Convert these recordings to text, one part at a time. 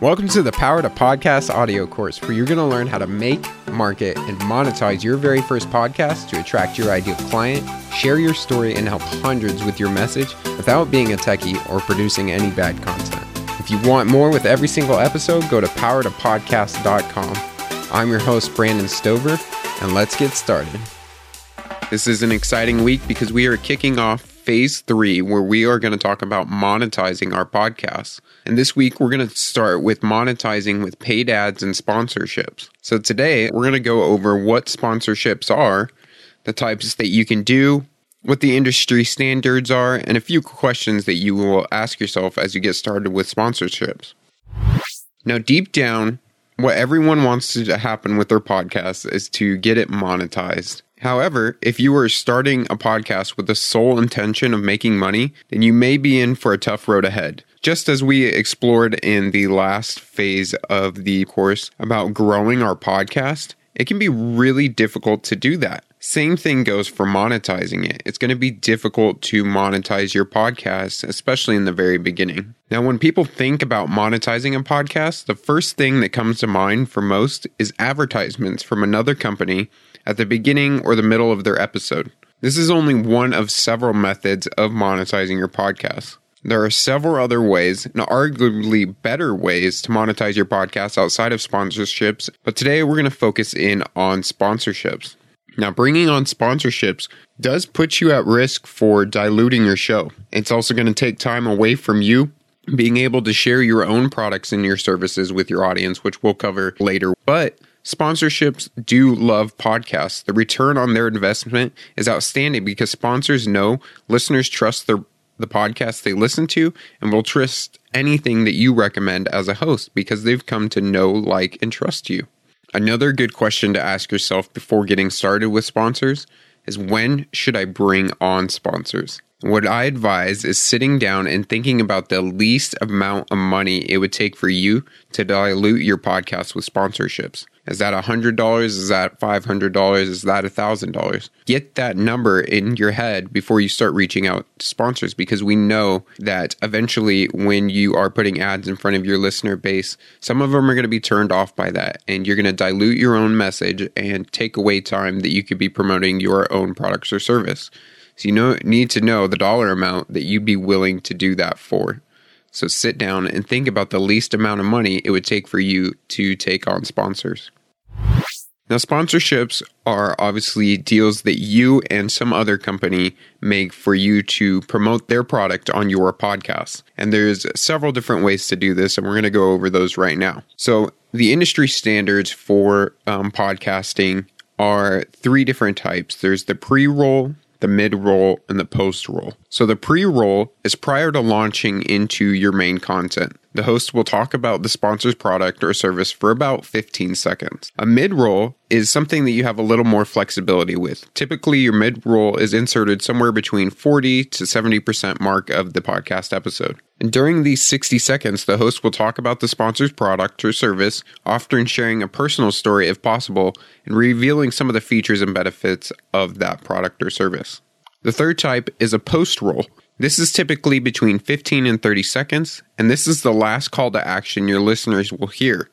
Welcome to the Power to Podcast audio course, where you're going to learn how to make, market, and monetize your very first podcast to attract your ideal client, share your story, and help hundreds with your message without being a techie or producing any bad content. If you want more with every single episode, go to PowerToPodcast.com. I'm your host, Brandon Stover, and let's get started. This is an exciting week because we are kicking off Phase 3, where we are going to talk about monetizing our podcasts. And this week, we're going to start with monetizing with paid ads and sponsorships. So today, we're going to go over what sponsorships are, the types that you can do, what the industry standards are, and a few questions that you will ask yourself as you get started with sponsorships. Now, deep down, what everyone wants to happen with their podcast is to get it monetized. However, if you are starting a podcast with the sole intention of making money, then you may be in for a tough road ahead. Just as we explored in the last phase of the course about growing our podcast, it can be really difficult to do that. Same thing goes for monetizing it. It's going to be difficult to monetize your podcast, especially in the very beginning. Now, when people think about monetizing a podcast, the first thing that comes to mind for most is advertisements from another company at the beginning or the middle of their episode. This is only one of several methods of monetizing your podcast. There are several other ways, and arguably better ways, to monetize your podcast outside of sponsorships, but today we're going to focus in on sponsorships. Now, bringing on sponsorships does put you at risk for diluting your show. It's also going to take time away from you being able to share your own products and your services with your audience, which we'll cover later, but sponsorships do love podcasts. The return on their investment is outstanding because sponsors know listeners trust the podcasts they listen to and will trust anything that you recommend as a host because they've come to know, like, and trust you. Another good question to ask yourself before getting started with sponsors is, when should I bring on sponsors? What I advise is sitting down and thinking about the least amount of money it would take for you to dilute your podcast with sponsorships. Is that $100? Is that $500? Is that $1,000? Get that number in your head before you start reaching out to sponsors, because we know that eventually when you are putting ads in front of your listener base, some of them are going to be turned off by that, and you're going to dilute your own message and take away time that you could be promoting your own products or service. So you need to know the dollar amount that you'd be willing to do that for. So sit down and think about the least amount of money it would take for you to take on sponsors. Now, sponsorships are obviously deals that you and some other company make for you to promote their product on your podcast. And there's several different ways to do this, and we're going to go over those right now. So the industry standards for podcasting are three different types. There's the pre-roll, the mid-roll, and the post-roll. So the pre-roll is prior to launching into your main content. The host will talk about the sponsor's product or service for about 15 seconds. A mid-roll is something that you have a little more flexibility with. Typically, your mid-roll is inserted somewhere between 40 to 70% mark of the podcast episode. And during these 60 seconds, the host will talk about the sponsor's product or service, often sharing a personal story if possible, and revealing some of the features and benefits of that product or service. The third type is a post-roll. This is typically between 15 and 30 seconds, and this is the last call to action your listeners will hear.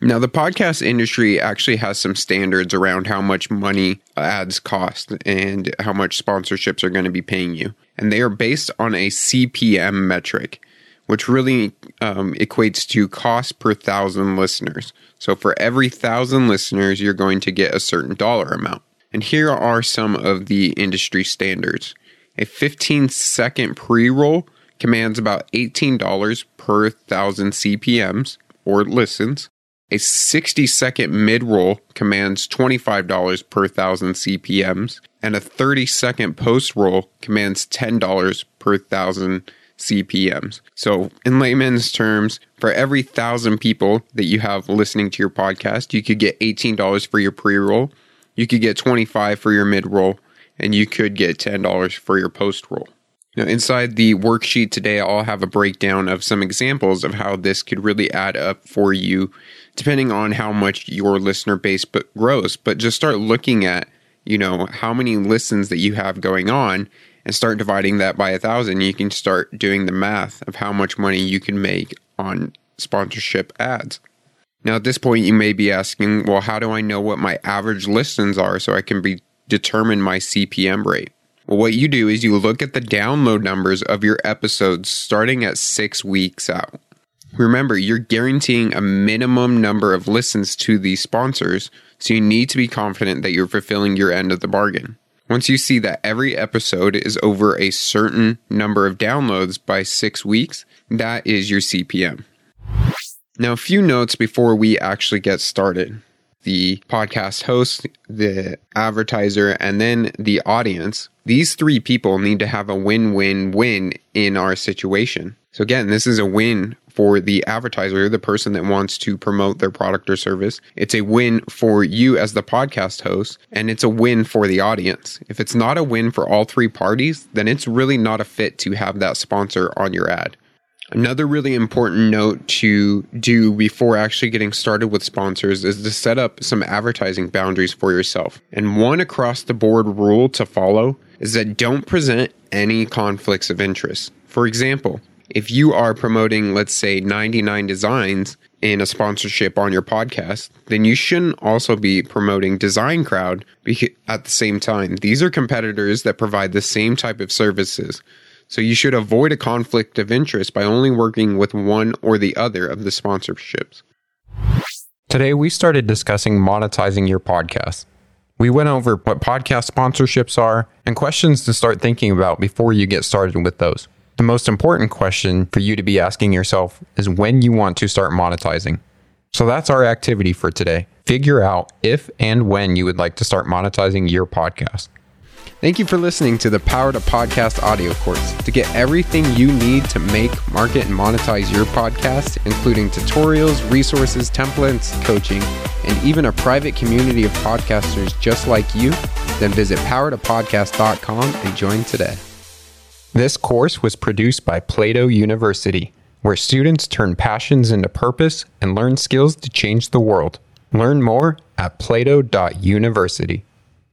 Now, the podcast industry actually has some standards around how much money ads cost and how much sponsorships are going to be paying you. And they are based on a CPM metric, which really equates to cost per 1,000 listeners. So for every 1,000 listeners, you're going to get a certain dollar amount. And here are some of the industry standards. A 15-second pre-roll commands about $18 per 1,000 CPMs or listens. A 60-second mid-roll commands $25 per 1,000 CPMs. And a 30-second post-roll commands $10 per 1,000 CPMs. So in layman's terms, for every 1,000 people that you have listening to your podcast, you could get $18 for your pre-roll, you could get $25 for your mid-roll, and you could get $10 for your post-roll. Now, inside the worksheet today, I'll have a breakdown of some examples of how this could really add up for you, depending on how much your listener base grows. But just start looking at, how many listens that you have going on and start dividing that by 1,000. You can start doing the math of how much money you can make on sponsorship ads. Now, at this point, you may be asking, well, how do I know what my average listens are so I can determine my CPM rate? Well, what you do is you look at the download numbers of your episodes starting at 6 weeks out. Remember, you're guaranteeing a minimum number of listens to these sponsors, so you need to be confident that you're fulfilling your end of the bargain. Once you see that every episode is over a certain number of downloads by 6 weeks, that is your CPM. Now, a few notes before we actually get started. The podcast host, the advertiser, and then the audience. These three people need to have a win-win-win in our situation. So again, this is a win for the advertiser, the person that wants to promote their product or service. It's a win for you as the podcast host, and it's a win for the audience. If it's not a win for all three parties, then it's really not a fit to have that sponsor on your ad. Another really important note to do before actually getting started with sponsors is to set up some advertising boundaries for yourself. And one across the board rule to follow is that don't present any conflicts of interest. For example, if you are promoting, let's say, 99 designs in a sponsorship on your podcast, then you shouldn't also be promoting Design Crowd at the same time. These are competitors that provide the same type of services. So you should avoid a conflict of interest by only working with one or the other of the sponsorships. Today, we started discussing monetizing your podcast. We went over what podcast sponsorships are and questions to start thinking about before you get started with those. The most important question for you to be asking yourself is when you want to start monetizing. So that's our activity for today. Figure out if and when you would like to start monetizing your podcast. Thank you for listening to the Power to Podcast audio course. To get everything you need to make, market, and monetize your podcast, including tutorials, resources, templates, coaching, and even a private community of podcasters just like you, then visit powertopodcast.com and join today. This course was produced by Plato University, where students turn passions into purpose and learn skills to change the world. Learn more at plato.university.